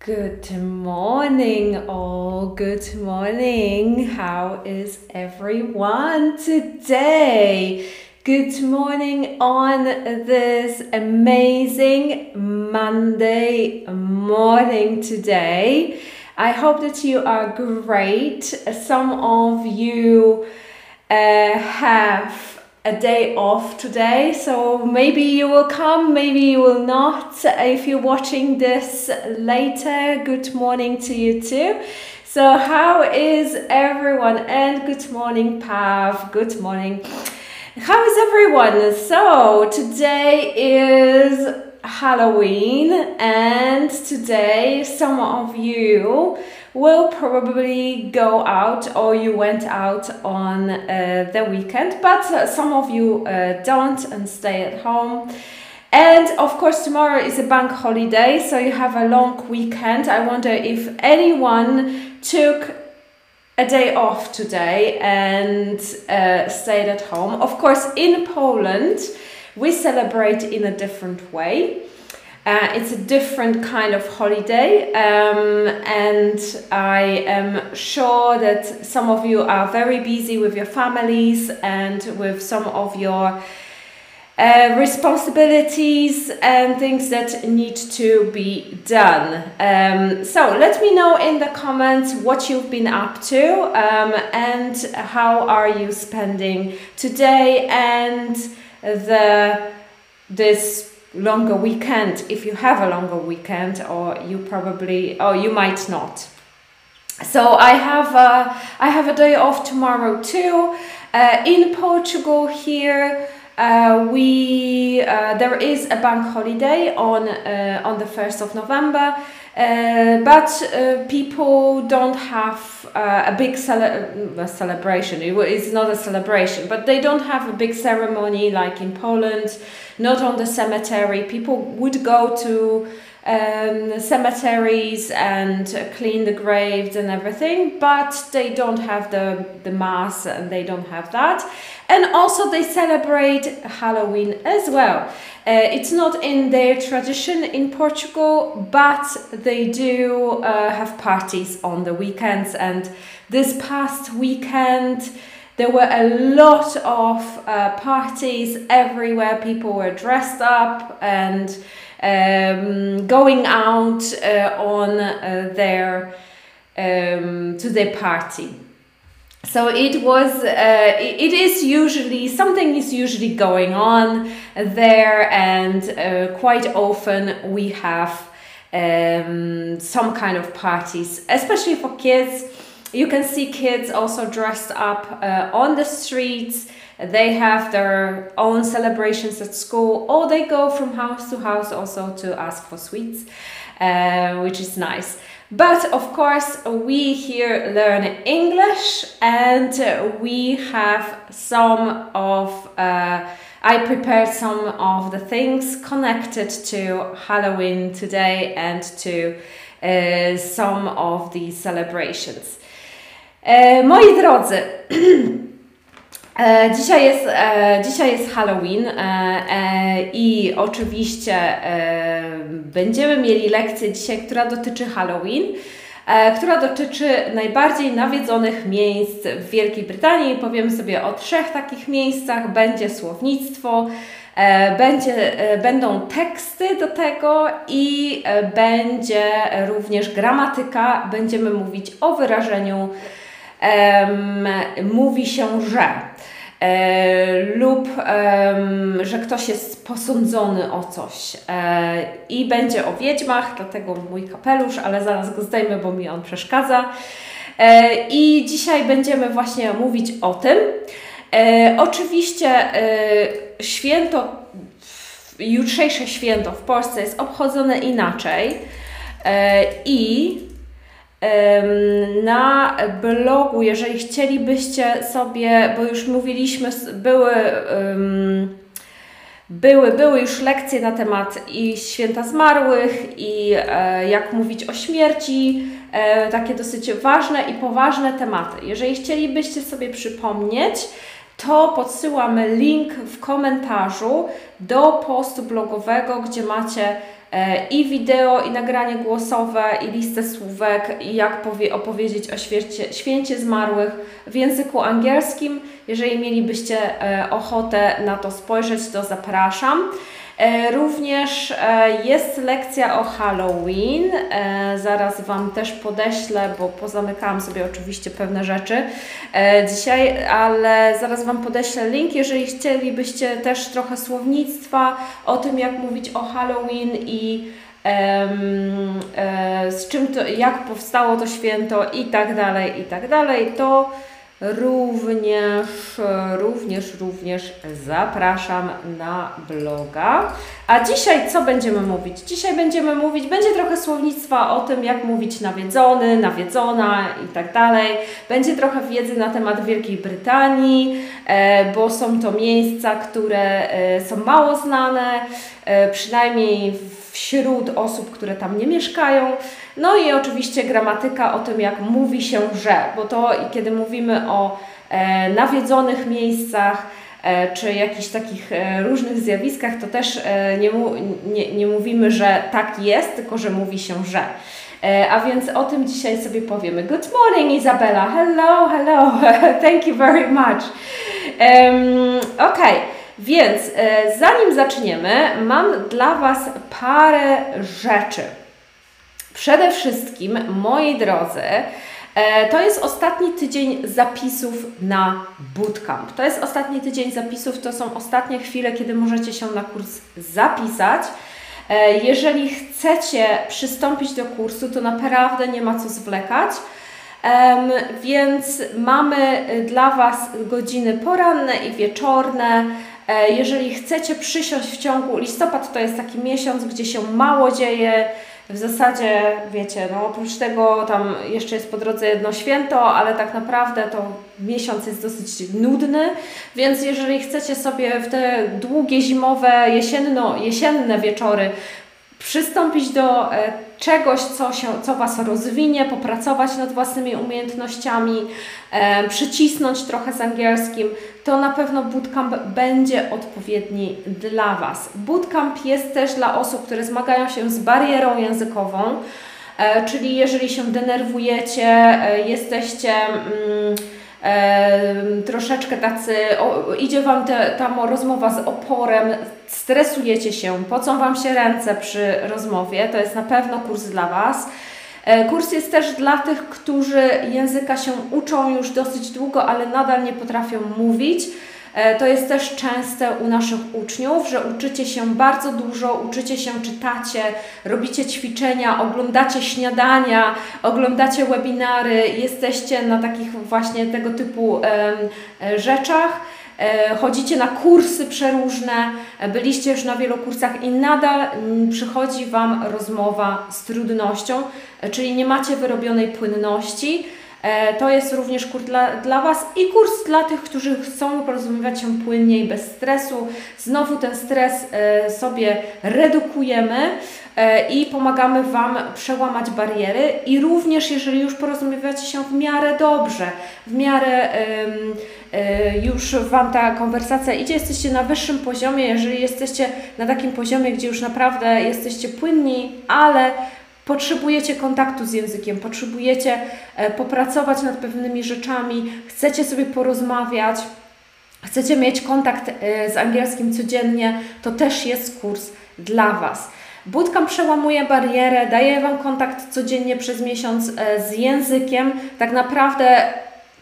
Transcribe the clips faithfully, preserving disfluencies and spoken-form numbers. Good morning all, good morning. How is everyone today? Good morning on this amazing Monday morning today. I hope that you are great. Some of you uh, have a day off today, so maybe you will come, maybe you will not. If you're watching this later, good morning to you too. So how is everyone? And good morning, Pav. Good morning. How is everyone? So today is Halloween, and today some of you will probably go out, or you went out on uh, the weekend, but uh, some of you uh, don't and stay at home. And of course tomorrow is a bank holiday, so you have a long weekend. I wonder if anyone took a day off today and uh, stayed at home. Of course in Poland we celebrate in a different way. Uh, it's a different kind of holiday, um, and I am sure that some of you are very busy with your families and with some of your uh, responsibilities and things that need to be done. Um, so let me know in the comments what you've been up to, um, and how are you spending today and the this longer weekend, if you have a longer weekend, or you probably, or you might not. So I have a, I have a day off tomorrow too. Uh, in Portugal here, uh, we uh, there is a bank holiday on uh, on the first of November, uh, but uh, people don't have uh, a big cele- celebration. It is not a celebration, but they don't have a big ceremony like in Poland. Not on the cemetery. People would go to um, cemeteries and clean the graves and everything, but they don't have the, the mass, and they don't have that. And also they celebrate Halloween as well. Uh, it's not in their tradition in Portugal, but they do uh, have parties on the weekends. And this past weekend there were a lot of uh, parties everywhere. People were dressed up and um, going out uh, on uh, their um, to their party. So it was. Uh, it is usually something is usually going on there, and uh, quite often we have um, some kind of parties, especially for kids. You can see kids also dressed up uh, on the streets. They have their own celebrations at school, or they go from house to house also to ask for sweets, uh, which is nice. But of course we here learn English, and we have some of, uh, I prepared some of the things connected to Halloween today and to uh, some of the celebrations. E, moi drodzy, e, dzisiaj, jest, e, dzisiaj jest Halloween e, e, i oczywiście e, będziemy mieli lekcję dzisiaj, która dotyczy Halloween, e, która dotyczy najbardziej nawiedzonych miejsc w Wielkiej Brytanii. Powiem sobie o trzech takich miejscach, będzie słownictwo, e, będzie, e, będą teksty do tego i e, będzie również gramatyka, będziemy mówić o wyrażeniu Um, mówi się, że e, lub um, że ktoś jest posądzony o coś, e, i będzie o wiedźmach, dlatego mój kapelusz, ale zaraz go zdejmę, bo mi on przeszkadza. E, i dzisiaj będziemy właśnie mówić o tym. E, oczywiście e, święto, jutrzejsze święto w Polsce jest obchodzone inaczej, e, i na blogu, jeżeli chcielibyście sobie, bo już mówiliśmy, były, um, były, były już lekcje na temat i święta zmarłych, i e, jak mówić o śmierci, e, takie dosyć ważne i poważne tematy. Jeżeli chcielibyście sobie przypomnieć, to podsyłam link w komentarzu do postu blogowego, gdzie macie i wideo, i nagranie głosowe, i listę słówek, i jak powie, opowiedzieć o święcie, święcie zmarłych w języku angielskim. Jeżeli mielibyście ochotę na to spojrzeć, to zapraszam. Również jest lekcja o Halloween, zaraz Wam też podeślę, bo pozamykałam sobie oczywiście pewne rzeczy dzisiaj, ale zaraz Wam podeślę link, jeżeli chcielibyście też trochę słownictwa o tym, jak mówić o Halloween i um, z czym to, jak powstało to święto i tak dalej, i tak dalej, to Również, również, również zapraszam na bloga. A dzisiaj co będziemy mówić? Dzisiaj będziemy mówić, będzie trochę słownictwa o tym, jak mówić nawiedzony, nawiedzona i tak dalej. Będzie trochę wiedzy na temat Wielkiej Brytanii, bo są to miejsca, które są mało znane, przynajmniej wśród osób, które tam nie mieszkają. No i oczywiście gramatyka o tym, jak mówi się, że, bo to kiedy mówimy o e, nawiedzonych miejscach e, czy jakichś takich e, różnych zjawiskach, to też e, nie, nie, nie mówimy, że tak jest, tylko że mówi się, że. E, a więc o tym dzisiaj sobie powiemy. Good morning, Izabela. Hello, hello. Thank you very much. Um, ok, więc e, zanim zaczniemy, mam dla Was parę rzeczy. Przede wszystkim, moi drodzy, to jest ostatni tydzień zapisów na bootcamp. To jest ostatni tydzień zapisów, to są ostatnie chwile, kiedy możecie się na kurs zapisać. Jeżeli chcecie przystąpić do kursu, to naprawdę nie ma co zwlekać. Um, więc mamy dla Was godziny poranne i wieczorne. E, jeżeli chcecie przysiąść w ciągu, listopad to jest taki miesiąc, gdzie się mało dzieje, w zasadzie wiecie, no oprócz tego tam jeszcze jest po drodze jedno święto, ale tak naprawdę to miesiąc jest dosyć nudny, więc jeżeli chcecie sobie w te długie zimowe, jesienno, jesienne wieczory przystąpić do e, czegoś, co, się, co Was rozwinie, popracować nad własnymi umiejętnościami, e, przycisnąć trochę z angielskim, to na pewno bootcamp będzie odpowiedni dla Was. Bootcamp jest też dla osób, które zmagają się z barierą językową, e, czyli jeżeli się denerwujecie, e, jesteście... Mm, E, troszeczkę tacy, o, idzie Wam te, tam rozmowa z oporem, stresujecie się, pocą Wam się ręce przy rozmowie, to jest na pewno kurs dla Was. E, kurs jest też dla tych, którzy języka się uczą już dosyć długo, ale nadal nie potrafią mówić. E, to jest też częste u naszych uczniów, że uczycie się bardzo dużo, uczycie się, czytacie, robicie ćwiczenia, oglądacie śniadania, oglądacie webinary, jesteście na takich właśnie tego typu e, rzeczach, e, chodzicie na kursy przeróżne, byliście już na wielu kursach i nadal m, przychodzi Wam rozmowa z trudnością, e, czyli nie macie wyrobionej płynności. To jest również kurs dla, dla Was i kurs dla tych, którzy chcą porozumiewać się płynnie i bez stresu. Znowu ten stres e, sobie redukujemy e, i pomagamy Wam przełamać bariery i również jeżeli już porozumiewacie się w miarę dobrze, w miarę e, e, już Wam ta konwersacja idzie, jesteście na wyższym poziomie, jeżeli jesteście na takim poziomie, gdzie już naprawdę jesteście płynni, ale potrzebujecie kontaktu z językiem, potrzebujecie e, popracować nad pewnymi rzeczami, chcecie sobie porozmawiać, chcecie mieć kontakt e, z angielskim codziennie, to też jest kurs dla Was. Bootcamp przełamuje barierę, daje Wam kontakt codziennie przez miesiąc e, z językiem. Tak naprawdę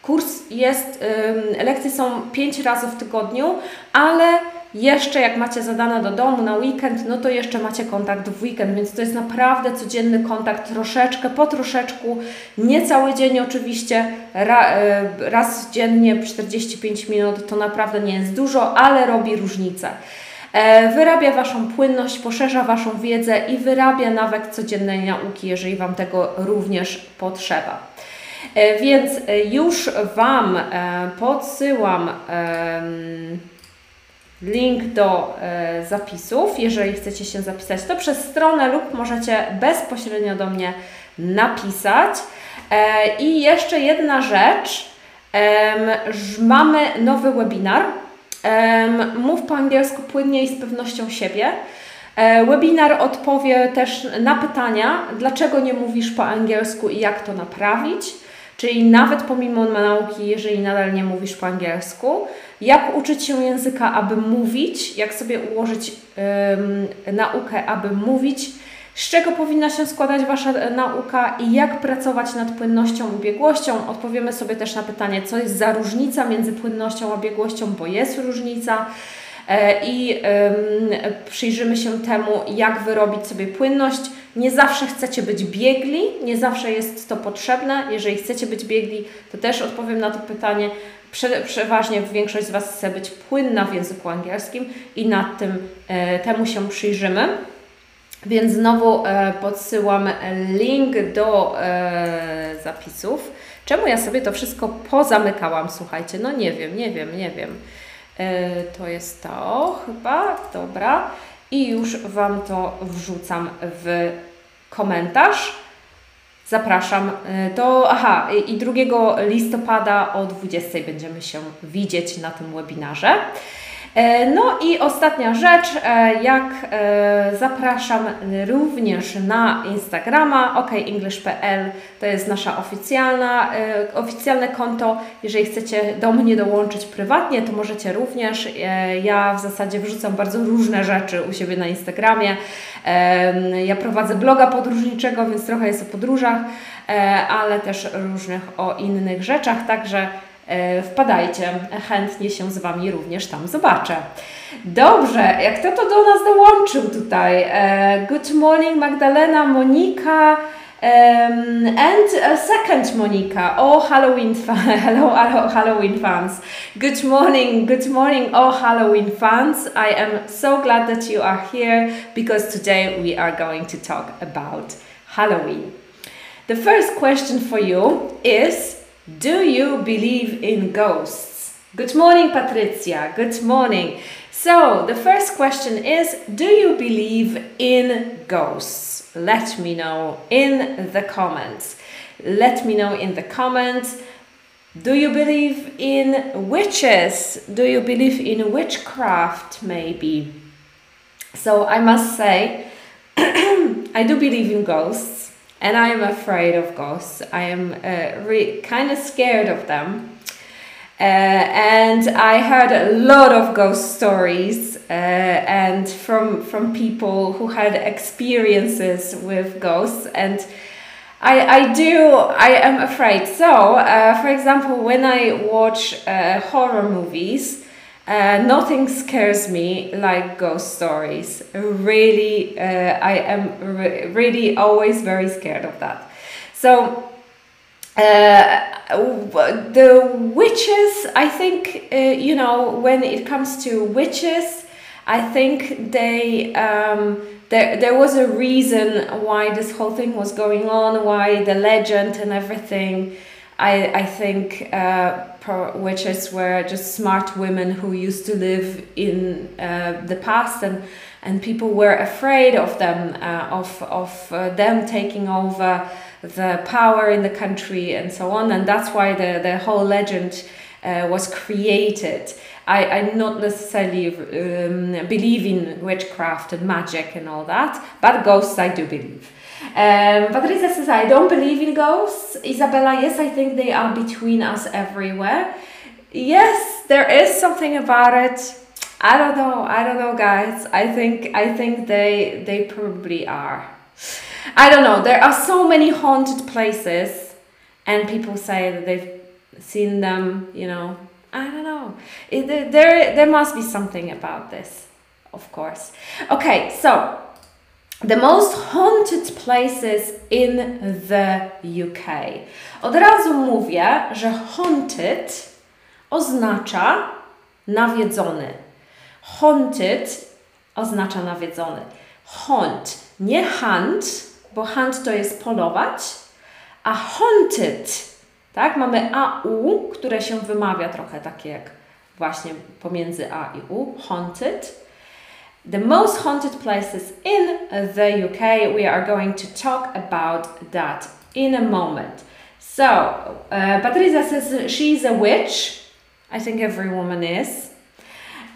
kurs jest, e, lekcje są pięć razy w tygodniu, ale jeszcze jak macie zadane do domu na weekend, no to jeszcze macie kontakt w weekend, więc to jest naprawdę codzienny kontakt, troszeczkę, po troszeczku, nie cały dzień oczywiście, ra, raz dziennie czterdzieści pięć minut, to naprawdę nie jest dużo, ale robi różnicę. Wyrabia Waszą płynność, poszerza Waszą wiedzę i wyrabia nawyk codziennej nauki, jeżeli Wam tego również potrzeba. Więc już Wam podsyłam link do e, zapisów. Jeżeli chcecie się zapisać, to przez stronę lub możecie bezpośrednio do mnie napisać. E, I jeszcze jedna rzecz. E, mamy nowy webinar. E, Mów po angielsku płynnie i z pewnością siebie. Webinar odpowie też na pytania, dlaczego nie mówisz po angielsku i jak to naprawić, czyli nawet pomimo nauki, jeżeli nadal nie mówisz po angielsku, jak uczyć się języka, aby mówić, jak sobie ułożyć ym, naukę, aby mówić, z czego powinna się składać Wasza nauka i jak pracować nad płynnością i biegłością. Odpowiemy sobie też na pytanie, co jest za różnica między płynnością a biegłością, bo jest różnica. I ym, przyjrzymy się temu, jak wyrobić sobie płynność. Nie zawsze chcecie być biegli, nie zawsze jest to potrzebne. Jeżeli chcecie być biegli, to też odpowiem na to pytanie. Prze przeważnie większość z Was chce być płynna w języku angielskim i nad tym y, temu się przyjrzymy. Więc znowu y, podsyłam link do y, zapisów. Czemu ja sobie to wszystko pozamykałam? Słuchajcie, no nie wiem, nie wiem, nie wiem. To jest to chyba, dobra, i już Wam to wrzucam w komentarz. Zapraszam do, aha, i drugiego listopada o dwudziestej będziemy się widzieć na tym webinarze. No i ostatnia rzecz, jak zapraszam również na Instagrama, okej english kropka p l, to jest nasza oficjalna, oficjalne konto. Jeżeli chcecie do mnie dołączyć prywatnie, to możecie również. Ja w zasadzie wrzucam bardzo różne rzeczy u siebie na Instagramie. Ja prowadzę bloga podróżniczego, więc trochę jest o podróżach, ale też różnych o innych rzeczach, także wpadajcie, chętnie się z Wami również tam zobaczę. Dobrze, jak kto to do nas dołączył tutaj? Good morning Magdalena, Monika um, and a second Monika. Oh Halloween fan, hello, hello Halloween fans. Good morning, good morning all Halloween fans. I am so glad that you are here because today we are going to talk about Halloween. The first question for you is: do you believe in ghosts? Good morning, Patricia. Good morning. So, the first question is, do you believe in ghosts? Let me know in the comments. Let me know in the comments. Do you believe in witches? Do you believe in witchcraft, maybe? So, I must say, I do believe in ghosts. And I am afraid of ghosts. I am uh, re kind of scared of them. Uh, and I heard a lot of ghost stories uh, and from from people who had experiences with ghosts. And I, I do, I am afraid. So, uh, for example, when I watch uh, horror movies, Uh, nothing scares me like ghost stories. Really, uh, I am re really always very scared of that. So, uh, the witches, I think, uh, you know, when it comes to witches, I think they, um, there, there was a reason why this whole thing was going on, why the legend and everything. I, I think uh, witches were just smart women who used to live in uh, the past, and and people were afraid of them, uh, of of uh, them taking over the power in the country and so on, and that's why the the whole legend uh, was created. I I not necessarily um, believe in witchcraft and magic and all that, but ghosts I do believe. Um, Patricia says, I don't believe in ghosts. Izabela, yes, I think they are between us everywhere. Yes, there is something about it. I don't know. I don't know, guys. I think I think they they probably are. I don't know. There are so many haunted places, and people say that they've seen them. You know, I don't know. It, there there must be something about this, of course. Okay, so. The most haunted places in the U K. Od razu mówię, że haunted oznacza nawiedzony. Haunted oznacza nawiedzony. Haunt, nie hunt, bo hunt to jest polować, a haunted, tak? Mamy A U, które się wymawia trochę takie jak właśnie pomiędzy A i U. Haunted. The most haunted places in the U K. We are going to talk about that in a moment. So, uh, Patricia says she's a witch. I think every woman is.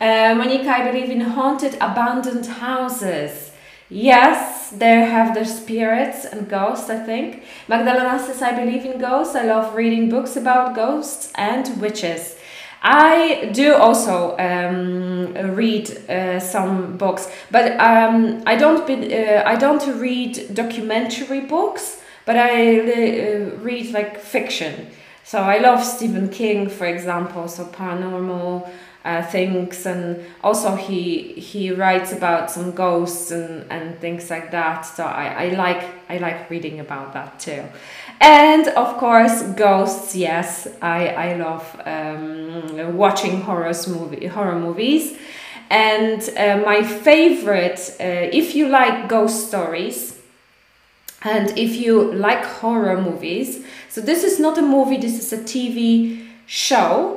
Uh, Monika, I believe in haunted, abandoned houses. Yes, they have their spirits and ghosts, I think. Magdalena says, I believe in ghosts. I love reading books about ghosts and witches. I do also um, read uh, some books, but um, I don't be, uh, I don't read documentary books, but I uh, read like fiction. So I love Stephen King, for example, so paranormal Uh, things, and also he he writes about some ghosts and and things like that, so I, I like I like reading about that too. And of course ghosts, yes, I, I love um, watching horrors movie horror movies. And uh, my favorite, uh, if you like ghost stories and if you like horror movies, so this is not a movie, this is a T V show.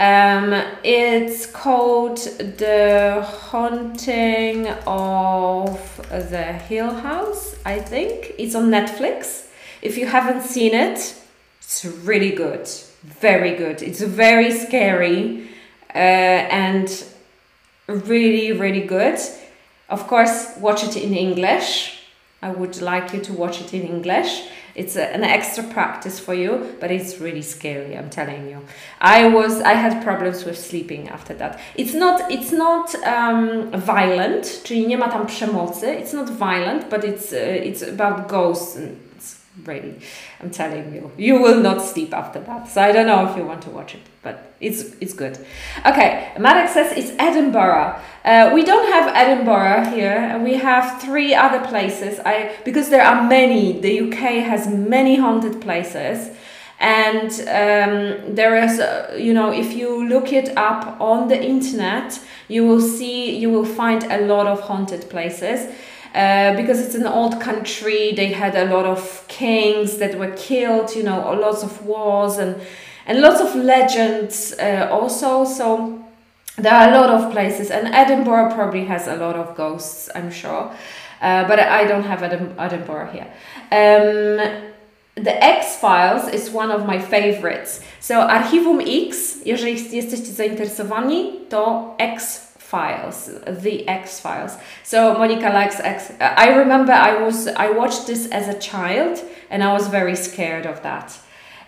Um, it's called The Haunting of the Hill House, I think. It's on Netflix. If you haven't seen it, it's really good. Very good. It's very scary uh, and really, really good. Of course, watch it in English. I would like you to watch it in English. It's a, an extra practice for you, but it's really scary, I'm telling you. I was, I had problems with sleeping after that. It's not, it's not um, violent, czyli nie ma tam przemocy. It's not violent, but it's, uh, it's about ghosts. And it's really, I'm telling you, you will not sleep after that. So I don't know if you want to watch it, but it's, it's good. Okay, Marek says it's Edinburgh. Uh, we don't have Edinburgh here. We have three other places. I because there are many. The U K has many haunted places, and um, there is, uh, you know, if you look it up on the internet, you will see, you will find a lot of haunted places. Uh, because it's an old country, they had a lot of kings that were killed, you know, lots of wars and and lots of legends uh, also. So there are a lot of places, and Edinburgh probably has a lot of ghosts, I'm sure. Uh, but I don't have Edim Edinburgh here. Um, The X-Files is one of my favorites. So Archiwum X, jeżeli jesteście zainteresowani, to X Files, The X-Files. So Monika likes X. I remember I was I watched this as a child and I was very scared of that.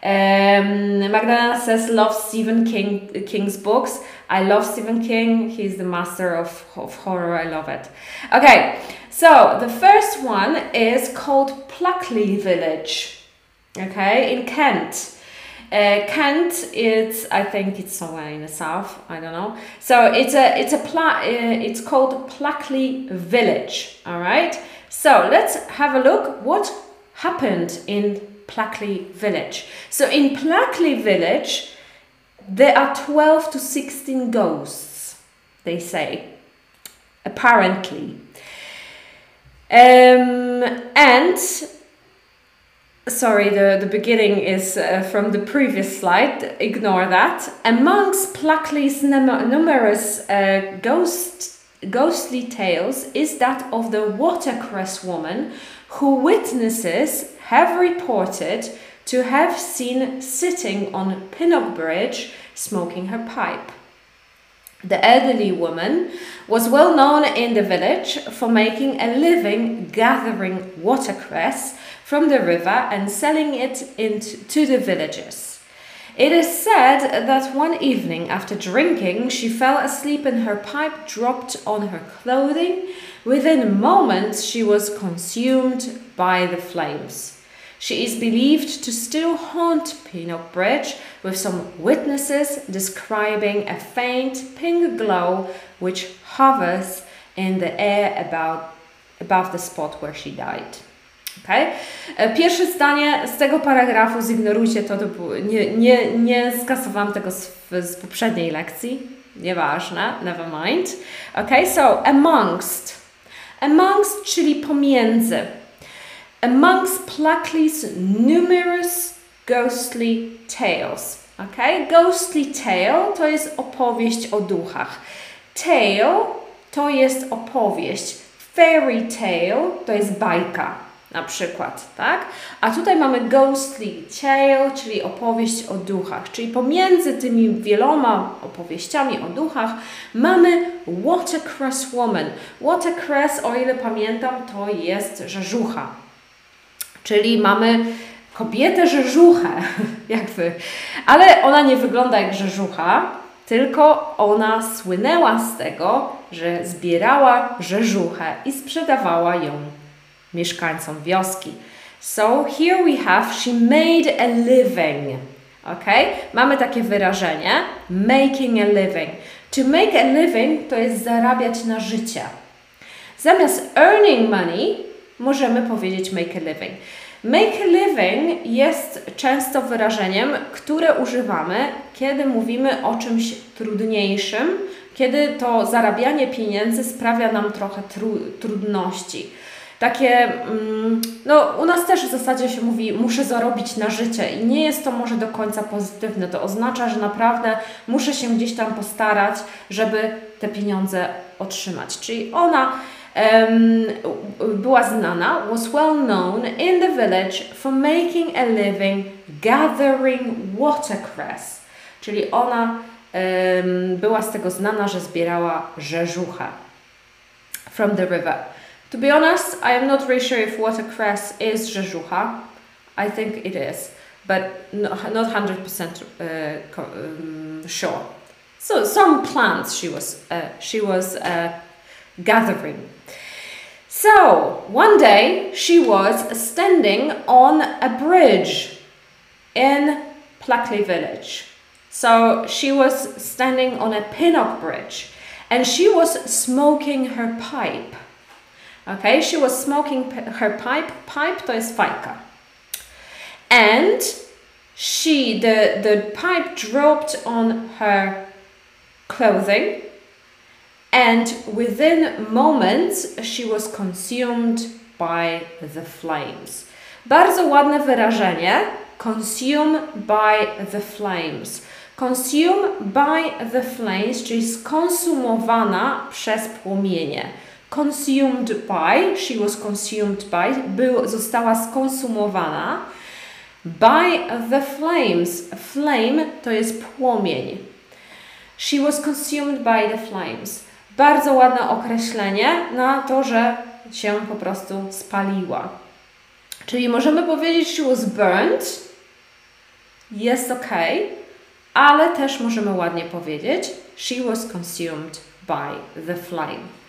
Um, Magdalena says loves Stephen King King's books. I love Stephen King. He's the master of, of horror. I love it. Okay, so the first one is called Pluckley Village. Okay, in Kent. Uh, Kent, it's I think it's somewhere in the south. I don't know. So it's a it's a pla uh, it's called Pluckley Village. All right. So let's have a look what happened in Pluckley Village. So in Pluckley Village, there are twelve to sixteen ghosts, they say, apparently, um, and. Sorry, the, the beginning is uh, from the previous slide, ignore that. Amongst Pluckley's num numerous uh, ghost, ghostly tales is that of the watercress woman, who witnesses have reported to have seen sitting on Pinnock Bridge smoking her pipe. The elderly woman was well known in the village for making a living gathering watercress from the river and selling it into to the villagers. It is said that one evening after drinking, she fell asleep and her pipe dropped on her clothing. Within moments, she was consumed by the flames. She is believed to still haunt Pinnock Bridge, with some witnesses describing a faint pink glow which hovers in the air about, above the spot where she died. Okay? Pierwsze zdanie z tego paragrafu, zignorujcie to, nie, nie, nie skasowałam tego z, z poprzedniej lekcji, nieważne, never mind. Okay, so amongst, amongst, czyli pomiędzy. Amongst Pluckley's numerous ghostly tales. Okay? Ghostly tale to jest opowieść o duchach. Tale to jest opowieść. Fairy tale to jest bajka. na przykład, tak? A tutaj mamy ghostly tale, czyli opowieść o duchach, czyli pomiędzy tymi wieloma opowieściami o duchach mamy watercress woman. Watercress, o ile pamiętam, to jest rzeżucha, czyli mamy kobietę rzeżuchę, jakby, ale ona nie wygląda jak rzeżucha, tylko ona słynęła z tego, że zbierała rzeżuchę i sprzedawała ją mieszkańcom wioski. So here we have, she made a living. Okay? Mamy takie wyrażenie, making a living. To make a living to jest zarabiać na życie. Zamiast earning money możemy powiedzieć make a living. Make a living jest często wyrażeniem, które używamy, kiedy mówimy o czymś trudniejszym, kiedy to zarabianie pieniędzy sprawia nam trochę tru trudności. Takie, no u nas też w zasadzie się mówi, muszę zarobić na życie i nie jest to może do końca pozytywne. To oznacza, że naprawdę muszę się gdzieś tam postarać, żeby te pieniądze otrzymać. Czyli ona um, była znana, was well known in the village for making a living gathering watercress. Czyli ona um, była z tego znana, że zbierała rzeżuchę from the river. To be honest, I am not really sure if watercress is rzeżucha. I think it is, but not one hundred percent uh, um, sure. So some plants she was uh, she was uh, gathering. So one day she was standing on a bridge in Pluckley Village. So she was standing on a Pinnock Bridge, and she was smoking her pipe. Okay, she was smoking her pipe. Pipe to jest fajka. And she, the, the pipe dropped on her clothing. And within moments she was consumed by the flames. Bardzo ładne wyrażenie. Consumed by the flames. Consumed by the flames, czyli skonsumowana przez płomienie. Consumed by, she was consumed by, był, została skonsumowana by the flames. Flame to jest płomień. She was consumed by the flames. Bardzo ładne określenie na to, że się po prostu spaliła. Czyli możemy powiedzieć she was burnt, jest ok, ale też możemy ładnie powiedzieć she was consumed by the flame.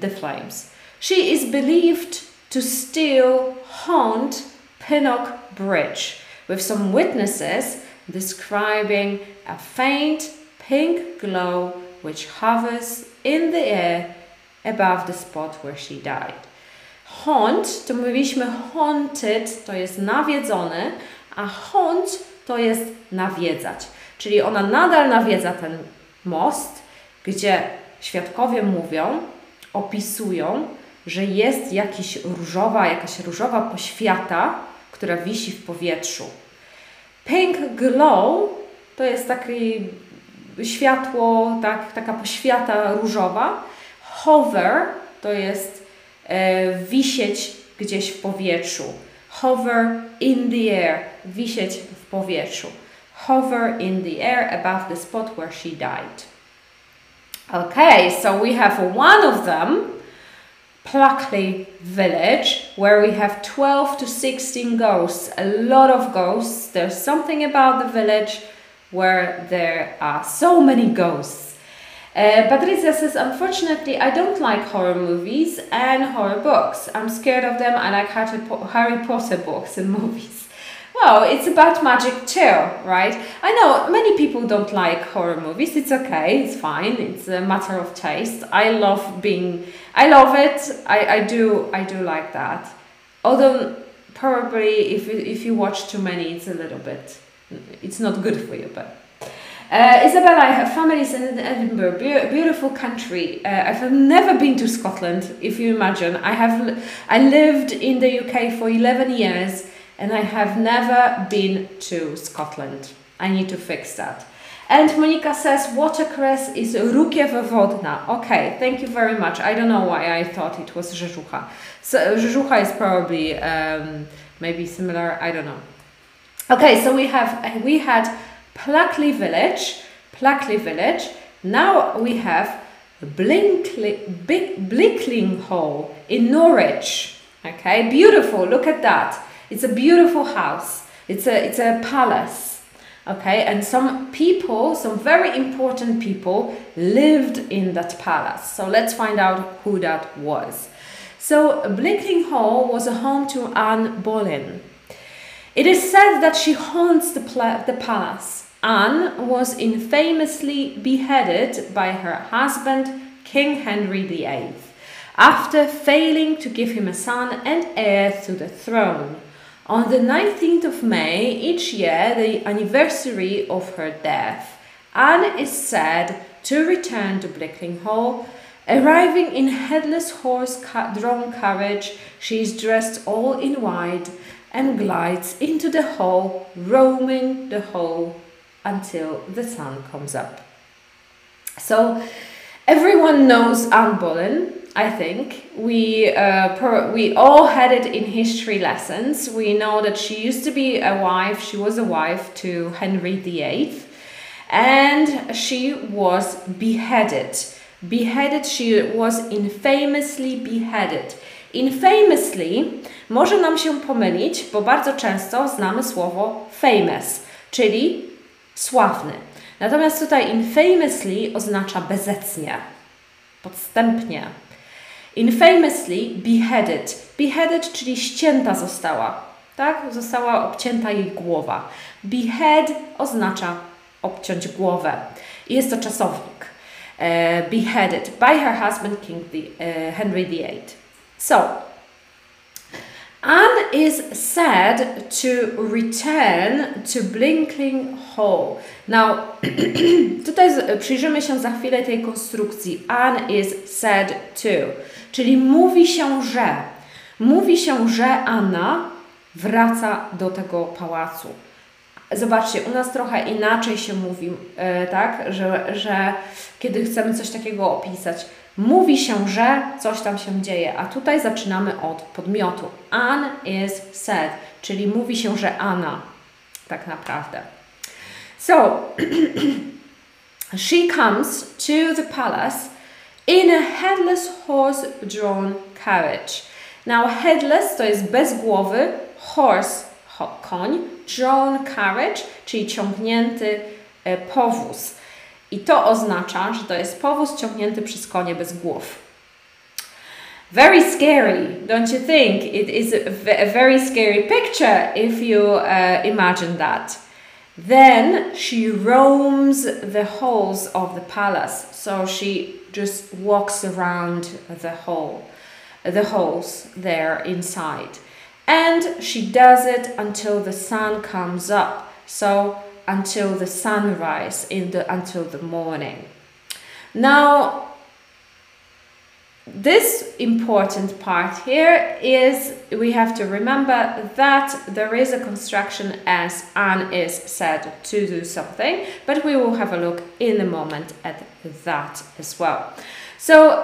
The flames. She is believed to still haunt Pinnock Bridge, with some witnesses describing a faint pink glow which hovers in the air above the spot where she died. Haunt, to mówiliśmy haunted, to jest nawiedzony, a haunt to jest nawiedzać. Czyli ona nadal nawiedza ten most, gdzie świadkowie mówią, opisują, że jest jakiś różowa, jakaś różowa poświata, która wisi w powietrzu. Pink glow to jest takie światło, tak, taka poświata różowa. Hover to jest e, wisieć gdzieś w powietrzu. Hover in the air, wisieć w powietrzu. Hover in the air above the spot where she died. Okay, so we have one of them, Pluckley Village, where we have twelve to sixteen ghosts, a lot of ghosts. There's something about the village where there are so many ghosts. Uh, Patricia says, unfortunately, I don't like horror movies and horror books. I'm scared of them. I like Harry Potter books and movies. Well, it's about magic too, right? I know many people don't like horror movies. It's okay, it's fine. It's a matter of taste. I love being, I love it. I, I do, I do like that. Although probably if you, if you watch too many, it's a little bit, it's not good for you. But uh, Izabela, I have families in Edinburgh, be beautiful country. Uh, I've never been to Scotland. If you imagine, I have, I lived in the U K for eleven years. And I have never been to Scotland. I need to fix that. And Monika says watercress is rukiew wodna. Okay, thank you very much. I don't know why I thought it was rzeżucha. So rzeżucha is probably um, maybe similar. I don't know. Okay, so we have we had Pluckley Village, Pluckley Village. Now we have Blickling Hall in Norwich. Okay, beautiful. Look at that. It's a beautiful house. It's a it's a palace. Okay, and some people, some very important people, lived in that palace. So let's find out who that was. So Blickling Hall was a home to Anne Boleyn. It is said that she haunts the, the palace. Anne was infamously beheaded by her husband, King Henry the eighth, after failing to give him a son and heir to the throne. On the nineteenth of May each year, the anniversary of her death, Anne is said to return to Blickling Hall. Arriving in headless horse-drawn carriage, she is dressed all in white and glides into the hall, roaming the hall until the sun comes up. So everyone knows Anne Boleyn, I think. We, uh, per we all had it in history lessons. We know that she used to be a wife, she was a wife to Henry the eighth, and she was beheaded. Beheaded, she was infamously beheaded. Infamously może nam się pomylić, bo bardzo często znamy słowo famous, czyli sławny. Natomiast tutaj infamously oznacza bezecnie, podstępnie. Infamously beheaded. Beheaded, czyli ścięta została, tak? Została obcięta jej głowa. Behead oznacza obciąć głowę. Jest to czasownik. Uh, beheaded by her husband King the, uh, Henry the eighth. So, Anne is said to return to Blickling Hall. Now, tutaj przyjrzymy się za chwilę tej konstrukcji. Anne is said to, czyli mówi się, że. Mówi się, że Anna wraca do tego pałacu. Zobaczcie, u nas trochę inaczej się mówi, e, tak, że, że kiedy chcemy coś takiego opisać. Mówi się, że coś tam się dzieje, a tutaj zaczynamy od podmiotu. Anne is said, czyli mówi się, że Anna, tak naprawdę. So, she comes to the palace in a headless horse-drawn carriage. Now, headless to jest bez głowy, horse, ho, koń, drawn carriage, czyli ciągnięty e, powóz. I to oznacza, że to jest powóz ciągnięty przez konie bez głów. Very scary, don't you think? It is a very scary picture if you uh, imagine that. Then she roams the halls of the palace. So she just walks around the hall, the halls there inside. And she does it until the sun comes up. So until the sunrise, in the until the morning. Now, this important part here is we have to remember that there is a construction as Anne is said to do something, but we will have a look in a moment at that as well. So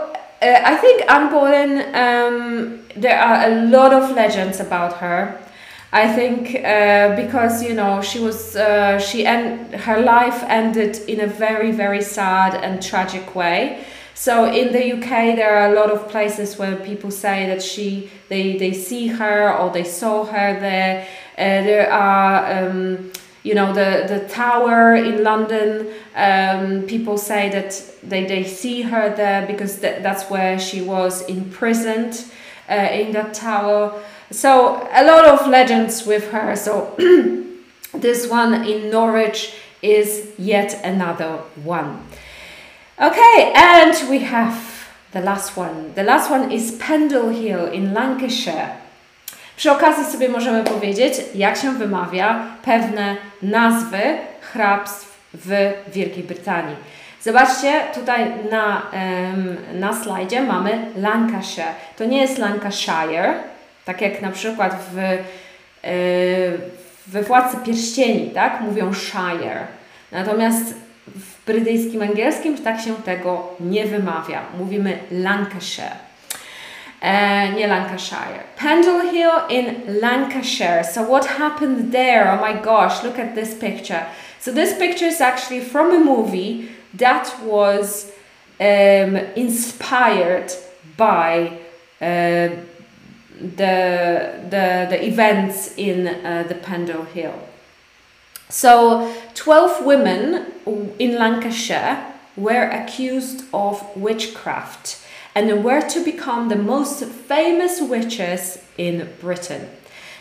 uh, I think Anne Boleyn, um, there are a lot of legends about her. I think uh, because, you know, she was uh, she and her life ended in a very, very sad and tragic way. So in the U K there are a lot of places where people say that she they they see her or they saw her there. Uh, there are um, you know, the the tower in London. Um, people say that they they see her there because th that's where she was imprisoned uh, in that tower. So a lot of legends with her, so this one in Norwich is yet another one. Okay, and we have the last one. The last one is Pendle Hill in Lancashire. Przy okazji sobie możemy powiedzieć, jak się wymawia pewne nazwy hrabstw w Wielkiej Brytanii. Zobaczcie, tutaj na, um, na slajdzie mamy Lancashire. To nie jest Lancashire. Tak jak na przykład w, yy, we Władcy Pierścieni, tak? Mówią Shire. Natomiast w brytyjskim angielskim tak się tego nie wymawia. Mówimy Lancashire, e, nie Lancashire. Pendle Hill in Lancashire. So what happened there? Oh my gosh, look at this picture. So this picture is actually from a movie that was um, inspired by uh, the, the, the events in uh, the Pendle Hill. So twelve women in Lancashire were accused of witchcraft and were to become the most famous witches in Britain.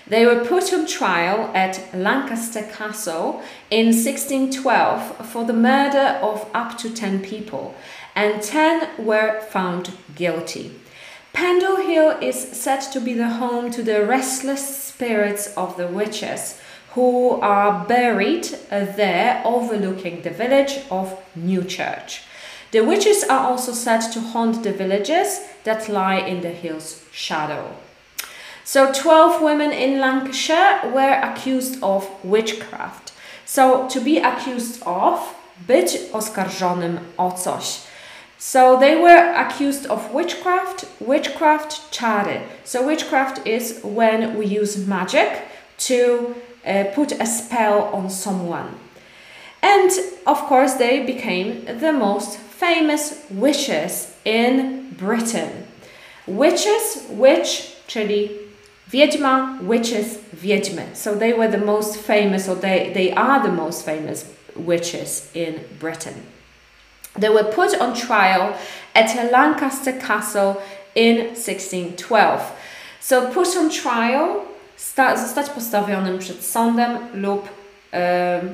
They were put on trial at Lancaster Castle in sixteen twelve for the murder of up to ten people, and ten were found guilty. Pendle Hill is said to be the home to the restless spirits of the witches, who are buried there overlooking the village of Newchurch. The witches are also said to haunt the villages that lie in the hill's shadow. So twelve women in Lancashire were accused of witchcraft. So to be accused of, być oskarżonym o coś. So they were accused of witchcraft, witchcraft czary. So witchcraft is when we use magic to Uh, put a spell on someone. And of course they became the most famous witches in Britain. Witches, witch, czyli wiedźma, witches, wiedźmy. So they were the most famous, or they, they are the most famous witches in Britain. They were put on trial at Lancaster Castle in sixteen twelve. So put on trial, Sta zostać postawionym przed sądem lub, yy,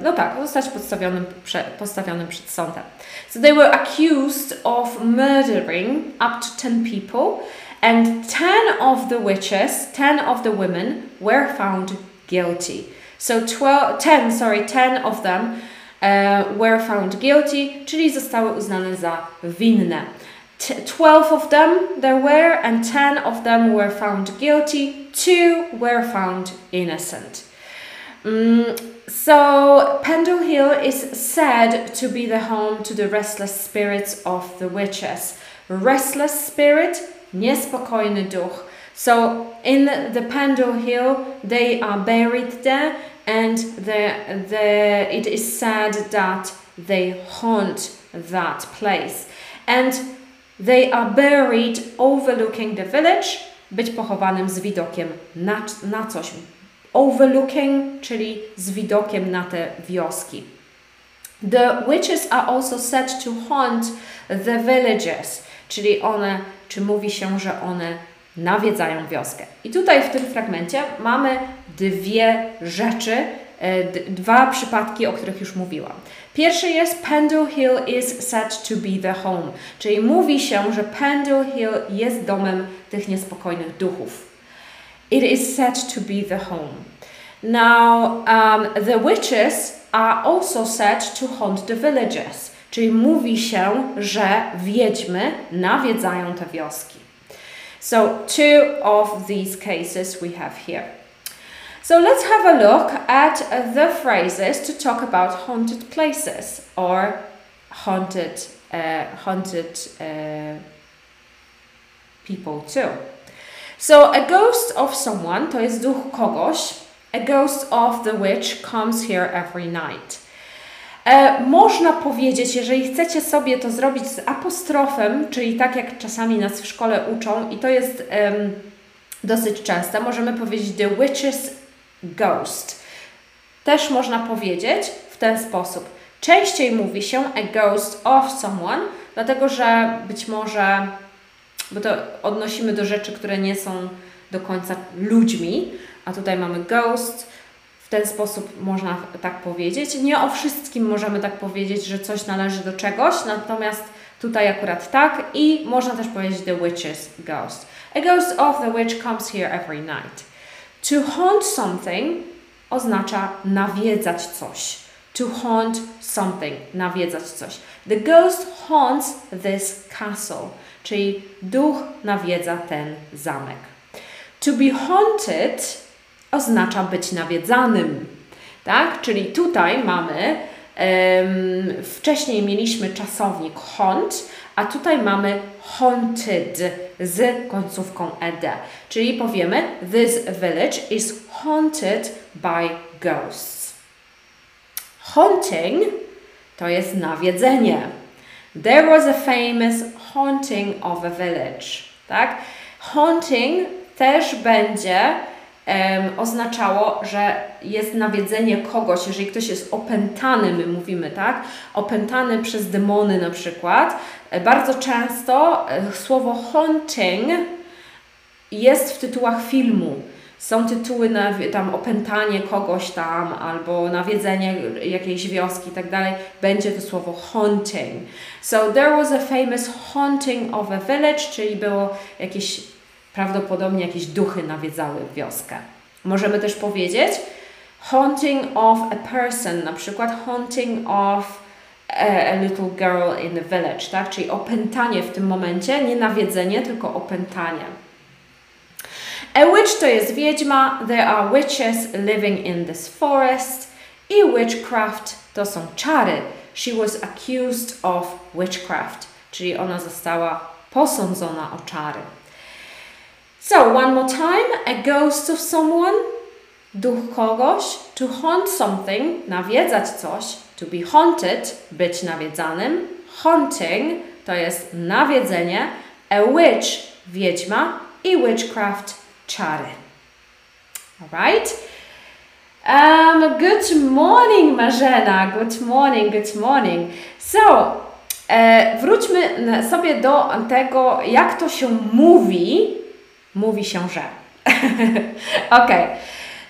no tak, zostać postawionym, prze postawionym przed sądem. So they were accused of murdering up to ten people and ten of the witches, ten of the women were found guilty. So ten, sorry, ten of them uh, were found guilty, czyli zostały uznane za winne. twelve of them there were, and ten of them were found guilty, two were found innocent. Um, so Pendle Hill is said to be the home to the restless spirits of the witches. Restless spirit, niespokojny duch. So in the Pendle Hill they are buried there, and the, the, it is said that they haunt that place. And they are buried overlooking the village, być pochowanym z widokiem na, na coś. Overlooking, czyli z widokiem na te wioski. The witches are also said to haunt the villages, czyli one, czy mówi się, że one nawiedzają wioskę. I tutaj w tym fragmencie mamy dwie rzeczy, dwa przypadki, o których już mówiłam. Pierwszy jest Pendle Hill is said to be the home, czyli mówi się, że Pendle Hill jest domem tych niespokojnych duchów. It is said to be the home. Now, um, the witches are also said to haunt the villages, czyli mówi się, że wiedźmy nawiedzają te wioski. So, two of these cases we have here. So let's have a look at the phrases to talk about haunted places or haunted, uh, haunted uh, people too. So a ghost of someone, to jest duch kogoś, a ghost of the witch comes here every night. E, można powiedzieć, jeżeli chcecie sobie to zrobić z apostrofem, czyli tak jak czasami nas w szkole uczą i to jest um, dosyć często, możemy powiedzieć the witches ghost. Też można powiedzieć w ten sposób. Częściej mówi się a ghost of someone, dlatego że być może, bo to odnosimy do rzeczy, które nie są do końca ludźmi, a tutaj mamy ghost, w ten sposób można tak powiedzieć. Nie o wszystkim możemy tak powiedzieć, że coś należy do czegoś, natomiast tutaj akurat tak i można też powiedzieć the witch's ghost. A ghost of the witch comes here every night. To haunt something oznacza nawiedzać coś. To haunt something, nawiedzać coś. The ghost haunts this castle, czyli duch nawiedza ten zamek. To be haunted oznacza być nawiedzanym, tak? Czyli tutaj mamy Wcześniej mieliśmy czasownik haunt, a tutaj mamy haunted z końcówką ed. Czyli powiemy this village is haunted by ghosts. Haunting to jest nawiedzenie. There was a famous haunting of a village. Tak? Haunting też będzie um, oznaczało, że jest nawiedzenie kogoś. Jeżeli ktoś jest opętany, my mówimy, tak? Opętany przez demony na przykład. Bardzo często słowo haunting jest w tytułach filmu. Są tytuły na tam opętanie kogoś tam, albo nawiedzenie jakiejś wioski i tak dalej. Będzie to słowo haunting. So there was a famous haunting of a village, czyli było jakieś, prawdopodobnie jakieś duchy nawiedzały wioskę. Możemy też powiedzieć haunting of a person, na przykład haunting of a little girl in the village, tak? Czyli opętanie w tym momencie, nie nawiedzenie, tylko opętanie. A witch to jest wiedźma, there are witches living in this forest. I witchcraft to są czary. She was accused of witchcraft, czyli ona została posądzona o czary. So, one more time, a ghost of someone, duch kogoś, to haunt something, nawiedzać coś, to be haunted, być nawiedzanym, haunting to jest nawiedzenie, a witch, wiedźma i witchcraft, czary. Alright? Um, good morning, Marzena. Good morning, good morning. So, e, wróćmy sobie do tego, jak to się mówi. Mówi się, że. Okay.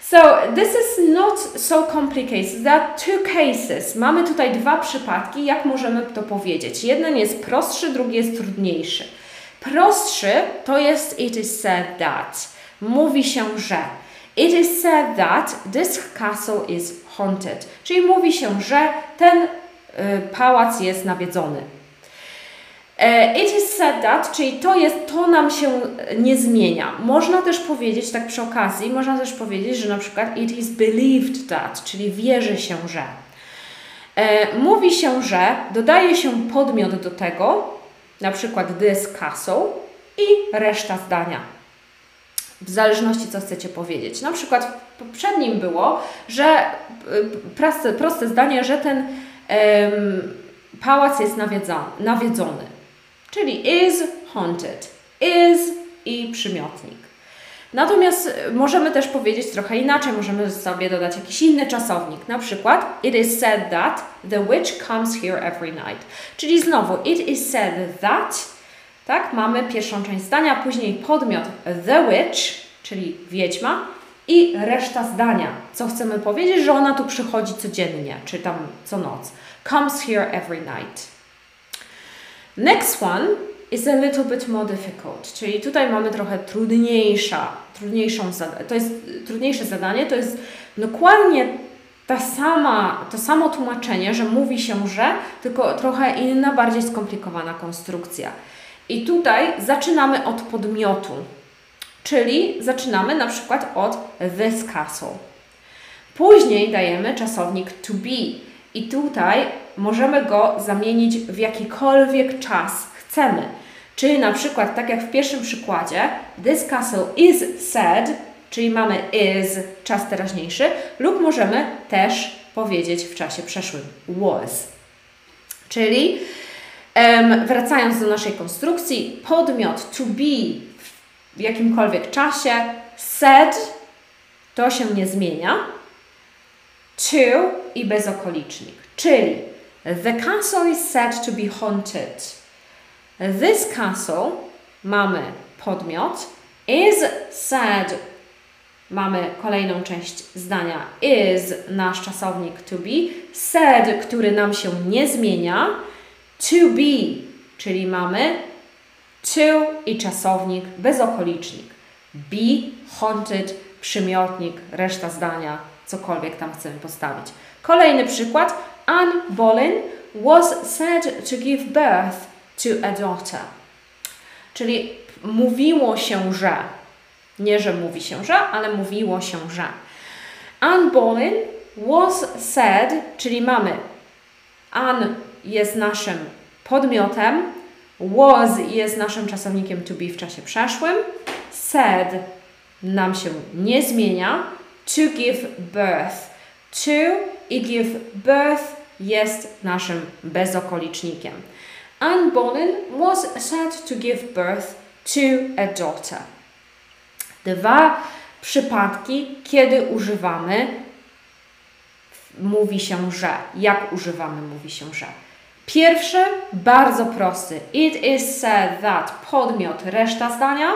So, this is not so complicated. There are two cases. Mamy tutaj dwa przypadki, jak możemy to powiedzieć. Jeden jest prostszy, drugi jest trudniejszy. Prostszy to jest it is said that. Mówi się, że. It is said that this castle is haunted. Czyli mówi się, że ten y, pałac jest nawiedzony. It is said that, czyli to jest, to nam się nie zmienia. Można też powiedzieć, tak przy okazji, można też powiedzieć, że na przykład it is believed that, czyli wierzy się, że. E, mówi się, że, dodaje się podmiot do tego, na przykład this castle i reszta zdania. W zależności, co chcecie powiedzieć. Na przykład w poprzednim było, że proste, proste zdanie, że ten em, pałac jest nawiedzony, nawiedzony, czyli is haunted, is i przymiotnik. Natomiast możemy też powiedzieć trochę inaczej, możemy sobie dodać jakiś inny czasownik, na przykład it is said that the witch comes here every night, czyli znowu it is said that, tak, mamy pierwszą część zdania, później podmiot the witch, czyli wiedźma i reszta zdania, co chcemy powiedzieć, że ona tu przychodzi codziennie, czy tam co noc. Comes here every night. Next one is a little bit more difficult, czyli tutaj mamy trochę trudniejsza, trudniejszą, to jest trudniejsze zadanie, to jest dokładnie ta sama, to samo tłumaczenie, że mówi się, że, tylko trochę inna, bardziej skomplikowana konstrukcja. I tutaj zaczynamy od podmiotu, czyli zaczynamy na przykład od this castle. Później dajemy czasownik to be. I tutaj możemy go zamienić w jakikolwiek czas chcemy. Czyli na przykład, tak jak w pierwszym przykładzie, this castle is said, czyli mamy is, czas teraźniejszy, lub możemy też powiedzieć w czasie przeszłym, was. Czyli em, wracając do naszej konstrukcji, podmiot to be w jakimkolwiek czasie, said, to się nie zmienia, to i bezokolicznik, czyli the castle is said to be haunted. This castle, mamy podmiot, is said, mamy kolejną część zdania, is nasz czasownik to be, said, który nam się nie zmienia, to be, czyli mamy to i czasownik, bezokolicznik, be haunted, przymiotnik, reszta zdania, cokolwiek tam chcemy postawić. Kolejny przykład. Anne Boleyn was said to give birth to a daughter. Czyli mówiło się, że. Nie, że mówi się, że, ale mówiło się, że. Anne Boleyn was said, czyli mamy An jest naszym podmiotem, was jest naszym czasownikiem to be w czasie przeszłym, said nam się nie zmienia, to give birth, to i give birth jest naszym bezokolicznikiem. Anne Boleyn was said to give birth to a daughter. Dwa przypadki, kiedy używamy, mówi się, że. Jak używamy, mówi się, że. Pierwszy, bardzo prosty. It is said that, podmiot, reszta zdania.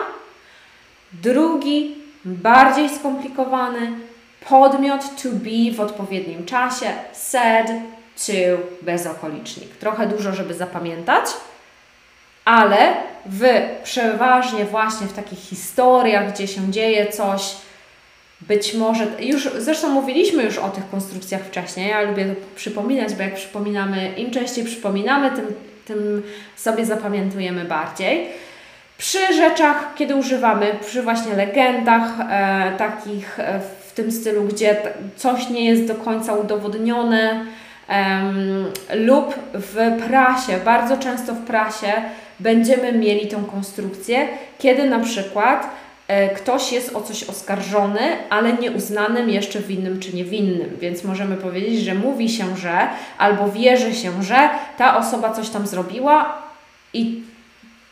Drugi, bardziej skomplikowany. Podmiot to be w odpowiednim czasie. Said to bezokolicznik. Trochę dużo, żeby zapamiętać, ale w przeważnie właśnie w takich historiach, gdzie się dzieje coś, być może, już zresztą mówiliśmy już o tych konstrukcjach wcześniej, ja lubię to przypominać, bo jak przypominamy, im częściej przypominamy, tym, tym sobie zapamiętujemy bardziej. Przy rzeczach, kiedy używamy, przy właśnie legendach e, takich e, w tym stylu, gdzie coś nie jest do końca udowodnione, Um, lub w prasie, bardzo często w prasie będziemy mieli tą konstrukcję, kiedy na przykład e, ktoś jest o coś oskarżony, ale nie uznanym jeszcze winnym czy niewinnym, więc możemy powiedzieć, że mówi się, że albo wierzy się, że ta osoba coś tam zrobiła i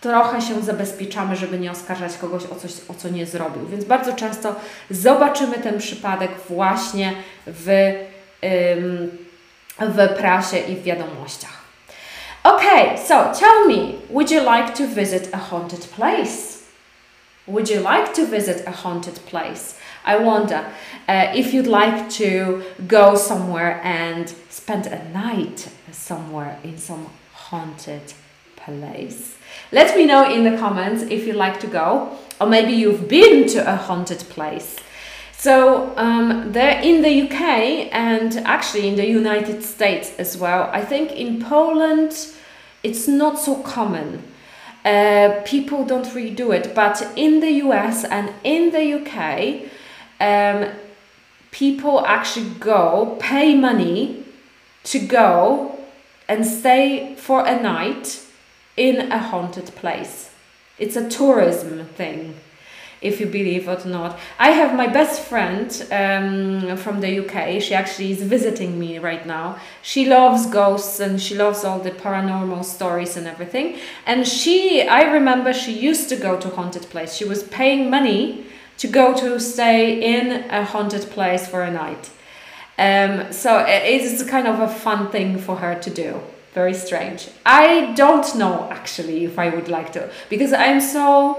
trochę się zabezpieczamy, żeby nie oskarżać kogoś o coś, o co nie zrobił, więc bardzo często zobaczymy ten przypadek właśnie w ym, w prasie i w wiadomościach. Okay, so tell me, would you like to visit a haunted place? Would you like to visit a haunted place? I wonder uh, if you'd like to go somewhere and spend a night somewhere in some haunted place. Let me know in the comments if you'd like to go, or maybe you've been to a haunted place. So um, they're in the U K and actually in the United States as well. I think in Poland it's not so common. Uh, people don't really do it, but in the U S and in the U K um, people actually go, pay money to go and stay for a night in a haunted place. It's a tourism thing. If you believe it or not. I have my best friend um, from the U K. She actually is visiting me right now. She loves ghosts and she loves all the paranormal stories and everything. And she, I remember she used to go to haunted place. She was paying money to go to stay in a haunted place for a night. Um, so it's kind of a fun thing for her to do. Very strange. I don't know actually if I would like to, because I'm so...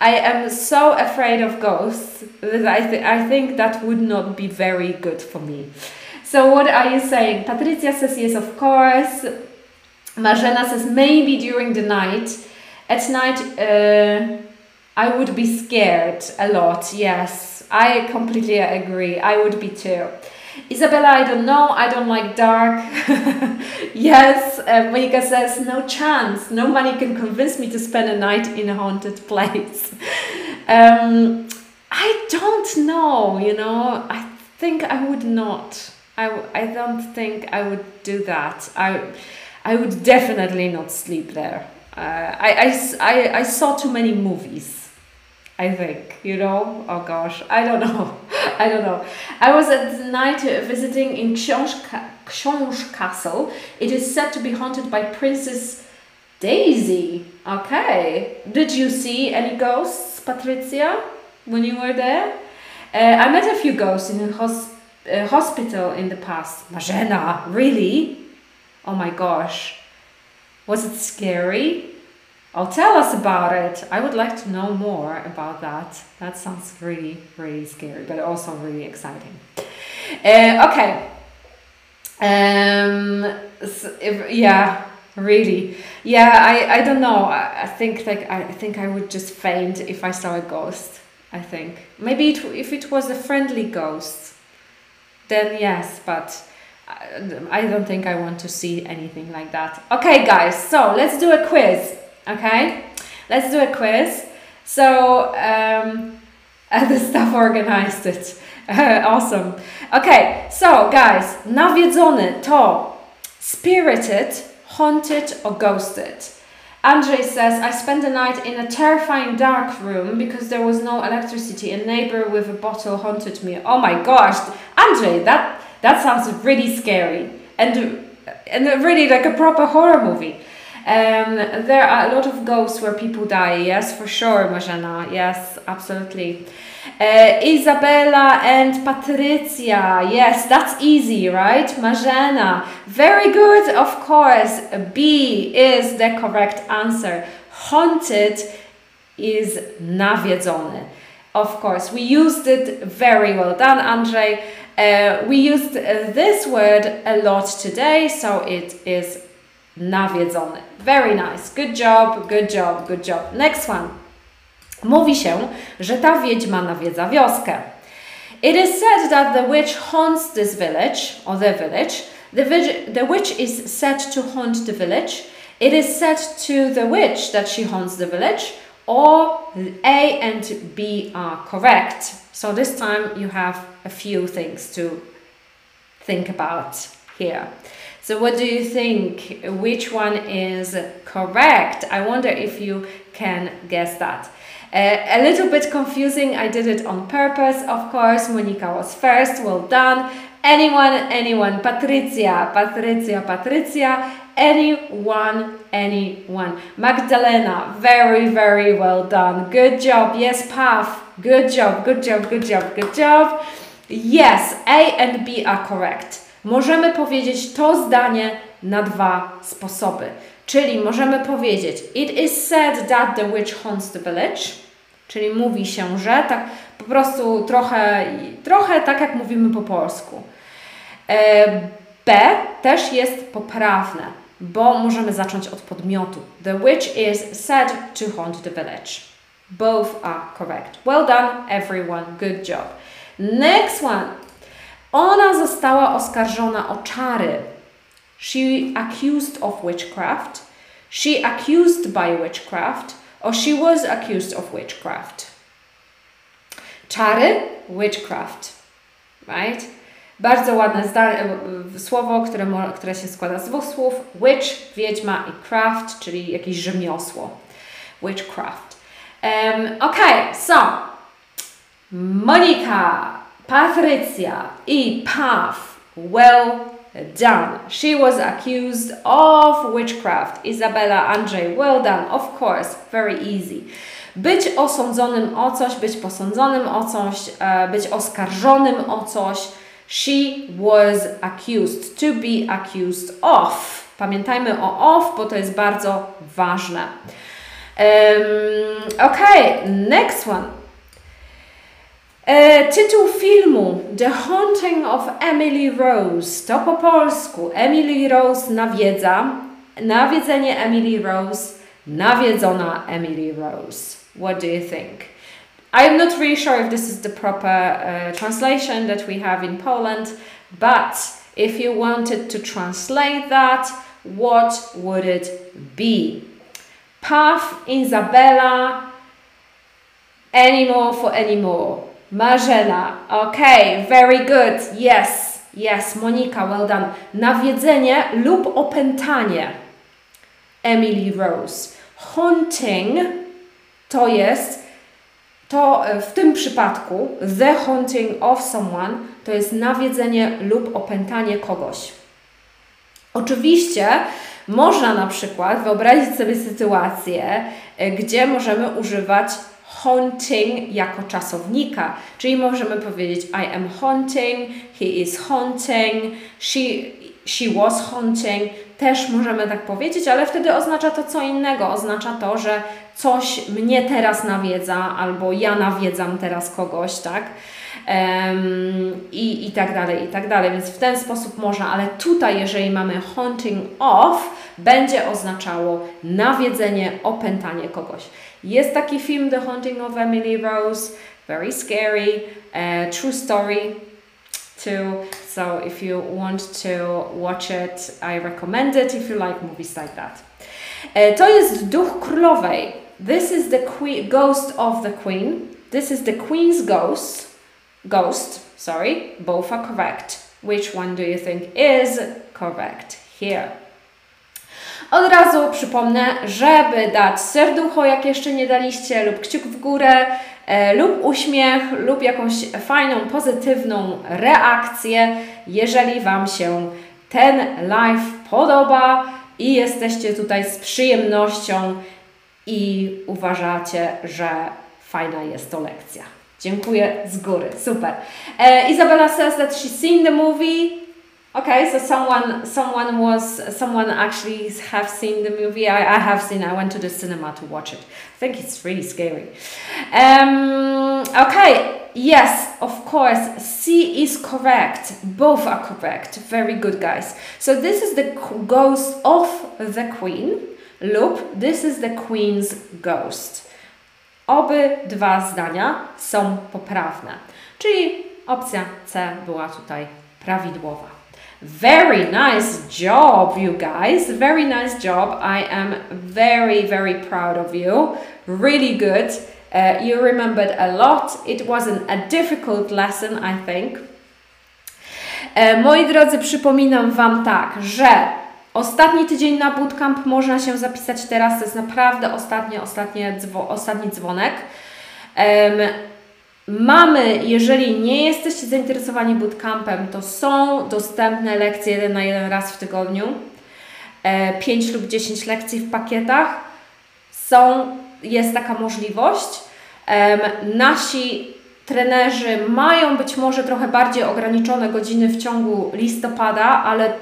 I am so afraid of ghosts that I, th I think that would not be very good for me. So what are you saying? Patricia says yes, of course. Marzena says maybe during the night. At night uh, I would be scared a lot. Yes, I completely agree. I would be too. Izabela, I don't know. I don't like dark. Yes, uh, Monika says, no chance. No money can convince me to spend a night in a haunted place. um, I don't know, you know. I think I would not. I, I don't think I would do that. I, I would definitely not sleep there. Uh, I, I, I, I saw too many movies. I think, you know, oh gosh, I don't know, I don't know. I was at the night visiting in Książ, Ca Książ Castle. It is said to be haunted by Princess Daisy. Okay, did you see any ghosts, Patricia, when you were there? Uh, I met a few ghosts in a hos uh, hospital in the past. Marzena, really? Oh my gosh, was it scary? Oh, tell us about it. I would like to know more about that. That sounds really, really scary, but also really exciting. Uh, okay. Um, so if, yeah, really. Yeah, I, I don't know. I, I think like I think I would just faint if I saw a ghost. I think maybe it, if it was a friendly ghost, then yes, but. I, I don't think I want to see anything like that. Okay, guys. So let's do a quiz. Okay, let's do a quiz. So um, the staff organized it. Awesome. Okay, so guys, nawiedzony to spirited, haunted or ghosted. Andrzej says, I spent the night in a terrifying dark room because there was no electricity. A neighbor with a bottle haunted me. Oh my gosh, Andrzej, that, that sounds really scary. And, and really like a proper horror movie. Um, there are a lot of ghosts where people die. Yes, for sure, Marzena. Yes, absolutely. Uh, Izabela and Patricia. Yes, that's easy, right? Marzena. Very good, of course. B is the correct answer. Haunted is nawiedzony. Of course, we used it very well done, Andrzej. Uh, we used this word a lot today, so it is nawiedzony. Very nice. Good job, good job, good job. Next one. Mówi się, że ta wiedźma nawiedza wioskę. It is said that the witch haunts this village, or the village. The, the witch is said to haunt the village. It is said to the witch that she haunts the village. Or A and B are correct. So this time you have a few things to think about here. So what do you think? Which one is correct? I wonder if you can guess that. Uh, a little bit confusing, I did it on purpose, of course. Monika was first, well done. Anyone, anyone, Patricia, Patricia, Patricia, anyone, anyone. Magdalena, very, very well done. Good job, yes, Pav, good job, good job, good job, good job. Yes, A and B are correct. Możemy powiedzieć to zdanie na dwa sposoby. Czyli możemy powiedzieć it is said that the witch haunts the village, czyli mówi się, że tak po prostu trochę, trochę tak jak mówimy po polsku. B też jest poprawne, bo możemy zacząć od podmiotu. The witch is said to haunt the village. Both are correct. Well done everyone, good job. Next one. Ona została oskarżona o czary. She accused of witchcraft, she accused by witchcraft, or she was accused of witchcraft. Czary, witchcraft, right? Bardzo ładne słowo, które, które się składa z dwóch słów. Witch, wiedźma i craft, czyli jakieś rzemiosło. Witchcraft. Um, okay, so, Monika, Patricia i Pav, well done. She was accused of witchcraft. Izabela, Andrzej, well done. Of course, very easy. Być osądzonym o coś, być posądzonym o coś, uh, być oskarżonym o coś. She was accused. To be accused of. Pamiętajmy o of, bo to jest bardzo ważne. Um, okay, next one. E, tytuł filmu The Haunting of Emily Rose, to po polsku Emily Rose nawiedza, nawiedzenie Emily Rose, nawiedzona Emily Rose. What do you think? I'm not really sure if this is the proper uh, translation that we have in Poland, but if you wanted to translate that, what would it be? Pav, Izabela, any more for any more. Marzena, okay, very good, yes, yes, Monika, well done. Nawiedzenie lub opętanie Emily Rose. Haunting to jest, to w tym przypadku, the haunting of someone, to jest nawiedzenie lub opętanie kogoś. Oczywiście można na przykład wyobrazić sobie sytuację, gdzie możemy używać haunting jako czasownika, czyli możemy powiedzieć I am haunting, he is haunting, she, she was haunting, też możemy tak powiedzieć, ale wtedy oznacza to co innego, oznacza to, że coś mnie teraz nawiedza, albo ja nawiedzam teraz kogoś, tak? Um, i, i tak dalej, i tak dalej, więc w ten sposób można, ale tutaj jeżeli mamy haunting of, będzie oznaczało nawiedzenie, opętanie kogoś. Jest taki film The Haunting of Emily Rose, very scary, uh, true story too, so if you want to watch it, I recommend it if you like movies like that. Uh, to jest duch królowej, this is the queen, ghost of the queen, this is the queen's ghost, ghost, sorry, both are correct. Which one do you think is correct here. Od razu przypomnę, żeby dać serducho, jak jeszcze nie daliście, lub kciuk w górę, e, lub uśmiech, lub jakąś fajną, pozytywną reakcję, jeżeli Wam się ten live podoba i jesteście tutaj z przyjemnością i uważacie, że fajna jest to lekcja. Dziękuję z góry, super. Uh, Izabela says that she's seen the movie. Okay, so someone, someone was, someone actually have seen the movie. I, I have seen. I went to the cinema to watch it. I think it's really scary. Um, okay, yes, of course. C is correct. Both are correct. Very good, guys. So this is the ghost of the queen. Lub this is the queen's ghost. Obydwa zdania są poprawne, czyli opcja C była tutaj prawidłowa. Very nice job, you guys. Very nice job. I am very, very proud of you. Really good. Uh, you remembered a lot. It wasn't a difficult lesson, I think. E, moi drodzy, przypominam Wam tak, że ostatni tydzień na bootcamp można się zapisać teraz, to jest naprawdę ostatnie, ostatnie dzwo, ostatni dzwonek. Um, mamy, jeżeli nie jesteście zainteresowani bootcampem, to są dostępne lekcje jeden na jeden raz w tygodniu. E, pięć lub dziesięć lekcji w pakietach. Są, jest taka możliwość. Um, nasi trenerzy mają być może trochę bardziej ograniczone godziny w ciągu listopada, ale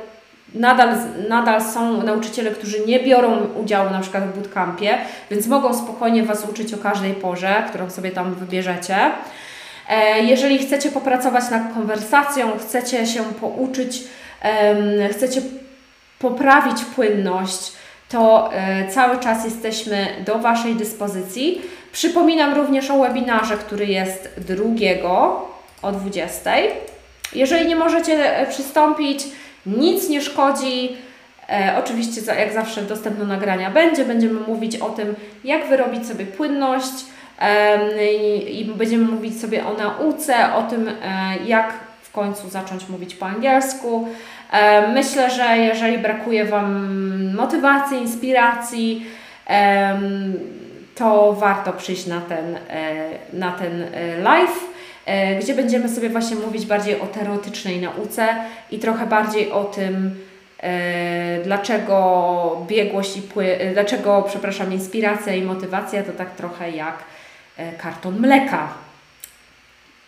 Nadal, nadal są nauczyciele, którzy nie biorą udziału na przykład w bootcampie, więc mogą spokojnie Was uczyć o każdej porze, którą sobie tam wybierzecie. E, jeżeli chcecie popracować nad konwersacją, chcecie się pouczyć, e, chcecie poprawić płynność, to e, cały czas jesteśmy do Waszej dyspozycji. Przypominam również o webinarze, który jest drugiego o dwudziestej. Jeżeli nie możecie przystąpić, nic nie szkodzi, e, oczywiście jak zawsze dostępne nagrania będzie, będziemy mówić o tym, jak wyrobić sobie płynność e, i, i będziemy mówić sobie o nauce, o tym, e, jak w końcu zacząć mówić po angielsku. E, myślę, że jeżeli brakuje Wam motywacji, inspiracji, e, to warto przyjść na ten, e, na ten live, gdzie będziemy sobie właśnie mówić bardziej o teoretycznej nauce i trochę bardziej o tym, e, dlaczego biegłość i pły, dlaczego, przepraszam, inspiracja i motywacja to tak trochę jak e, karton mleka.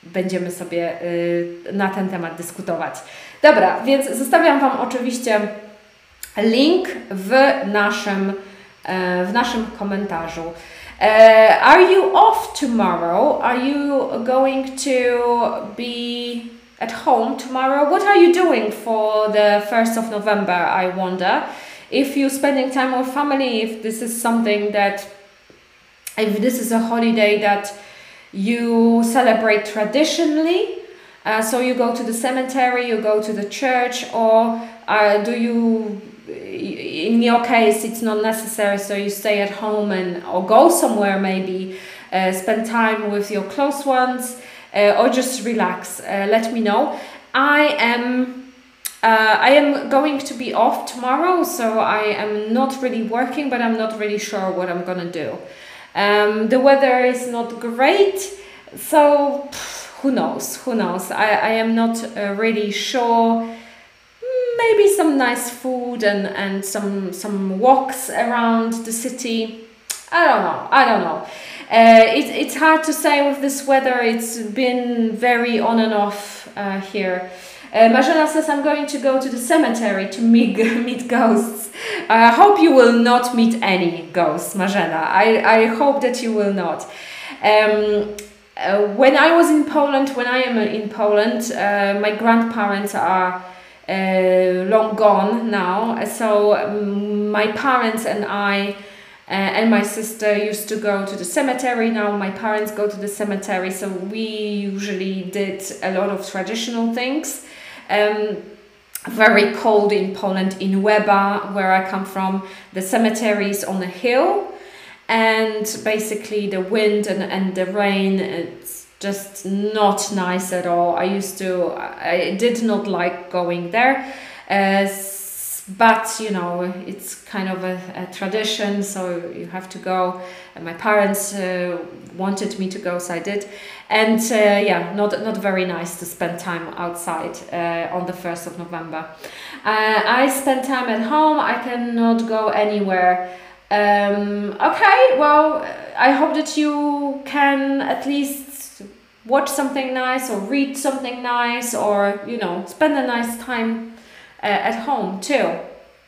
Będziemy sobie e, na ten temat dyskutować. Dobra, więc zostawiam Wam oczywiście link w naszym, e, w naszym komentarzu. Uh, are you off tomorrow? Are you going to be at home tomorrow? What are you doing for the first of November, I wonder? If you're spending time with family, if this is something that, if this is a holiday that you celebrate traditionally, uh, so you go to the cemetery, you go to the church, or uh, do you... In your case, it's not necessary, so you stay at home and or go somewhere maybe, uh, spend time with your close ones, uh, or just relax. Uh, let me know. I am, uh, I am going to be off tomorrow, so I am not really working, but I'm not really sure what I'm gonna do. Um, the weather is not great, so pff, who knows? Who knows? I, I am not uh, really sure. Maybe some nice food and, and some, some walks around the city. I don't know, I don't know. Uh, it, it's hard to say with this weather, it's been very on and off uh, here. Uh, Marzena says, I'm going to go to the cemetery to meet, meet ghosts. I hope you will not meet any ghosts, Marzena. I, I hope that you will not. Um, uh, when I was in Poland, when I am in Poland, uh, my grandparents are Uh, long gone now, so um, my parents and I uh, and my sister used to go to the cemetery. Now my parents go to the cemetery, so we usually did a lot of traditional things. Um, very cold in Poland, in Weber, where I come from, the cemetery is on a hill, and basically the wind and, and the rain, it's just not nice at all. I used to, I did not like going there. Uh, but you know, it's kind of a, a tradition, so you have to go. And my parents uh, wanted me to go, so I did. And uh, yeah, not not very nice to spend time outside uh, on the first of November. Uh, I spend time at home. I cannot go anywhere. Um, okay, well, I hope that you can at least watch something nice or read something nice, or, you know, spend a nice time Uh, at home too.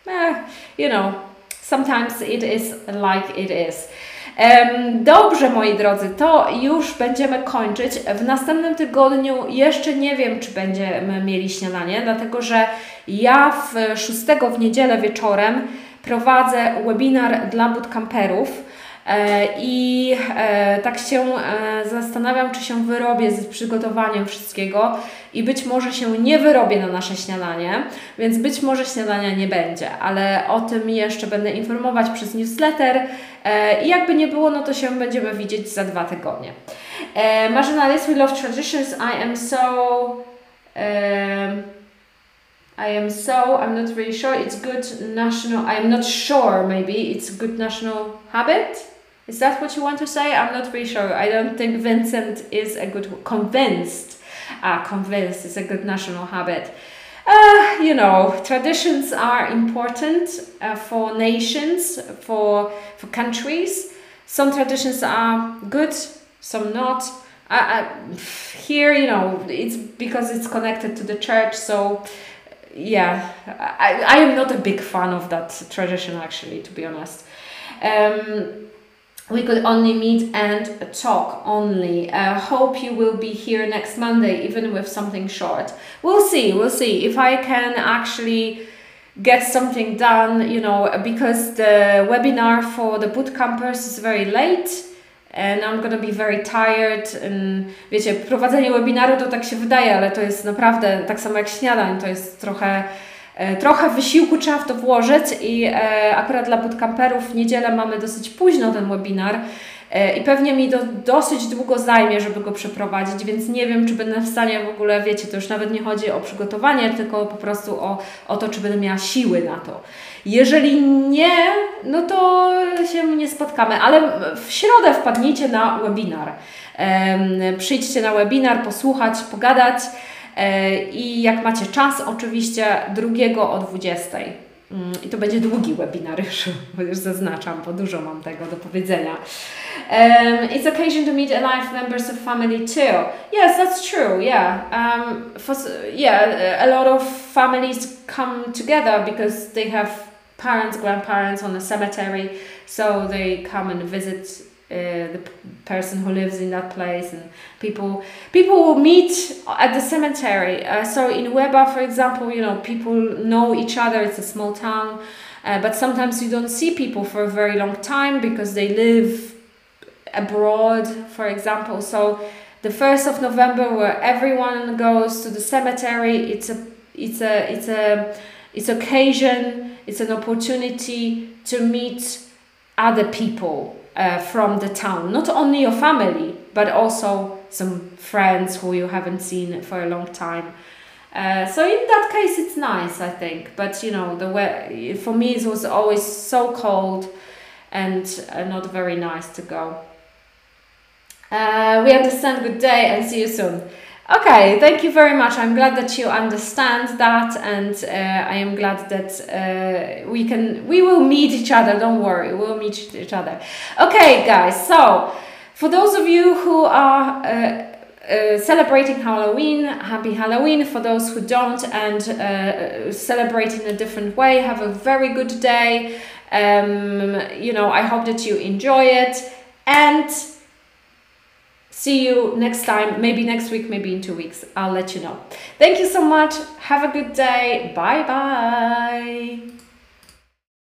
Eh, you know, sometimes it is like it is. Um, dobrze, moi drodzy, to już będziemy kończyć. W następnym tygodniu jeszcze nie wiem, czy będziemy mieli śniadanie, dlatego że ja w szóstego w niedzielę wieczorem prowadzę webinar dla bootcamperów. I tak się zastanawiam, czy się wyrobię z przygotowaniem wszystkiego i być może się nie wyrobię na nasze śniadanie, więc być może śniadania nie będzie, ale o tym jeszcze będę informować przez newsletter i jakby nie było, no to się będziemy widzieć za dwa tygodnie. Marzena, yes, we love traditions. I am so... Um, I am so, I'm not really sure, it's good national, I'm not sure, maybe it's good national habit? Is that what you want to say? I'm not really sure. I don't think Vincent is a good, convinced, ah, convinced is a good national habit. Uh, you know, traditions are important uh, for nations, for, for countries. Some traditions are good, some not. I, I, here, you know, it's because it's connected to the church, so... Yeah, I, I am not a big fan of that tradition, actually, to be honest. Um, we could only meet and talk only. I uh, hope you will be here next Monday, even with something short. We'll see, we'll see if I can actually get something done, you know, because the webinar for the bootcampers is very late. And I'm gonna be very tired. And, wiecie, prowadzenie webinaru to tak się wydaje, ale to jest naprawdę tak samo jak śniadań, to jest trochę, e, trochę wysiłku trzeba w to włożyć i e, akurat dla bootcamperów w niedzielę mamy dosyć późno ten webinar e, i pewnie mi to dosyć długo zajmie, żeby go przeprowadzić, więc nie wiem, czy będę w stanie w ogóle, wiecie, to już nawet nie chodzi o przygotowanie, tylko po prostu o, o to, czy będę miała siły na to. Jeżeli nie, no to się nie spotkamy, ale w środę wpadnijcie na webinar. Um, przyjdźcie na webinar, posłuchać, pogadać um, i jak macie czas, oczywiście drugiego o dwudziestej. Um, I to będzie długi webinar, już, już zaznaczam, bo dużo mam tego do powiedzenia. Um, it's occasion to meet alive members of family too. Yes, that's true. Yeah, um, for, yeah, a lot of families come together because they have parents, grandparents on the cemetery, so they come and visit uh, the person who lives in that place, and people people will meet at the cemetery. Uh, so in Weber, for example, you know, people know each other. It's a small town, uh, but sometimes you don't see people for a very long time because they live abroad, for example. So the first of November, where everyone goes to the cemetery, it's a it's a it's a it's occasion. It's an opportunity to meet other people uh, from the town, not only your family, but also some friends who you haven't seen for a long time. Uh, so in that case, it's nice, I think. But you know, the way, for me, it was always so cold and uh, not very nice to go. Uh, we understand. Good day and see you soon. Okay, thank you very much. I'm glad that you understand that, and uh, I am glad that uh, we can we will meet each other. Don't worry, we'll meet each other. Okay, guys. So, for those of you who are uh, uh, celebrating Halloween, happy Halloween. For those who don't and uh, celebrate in a different way, have a very good day. Um, you know, I hope that you enjoy it, and see you next time, maybe next week, maybe in two weeks. I'll let you know. Thank you so much. Have a good day. Bye bye.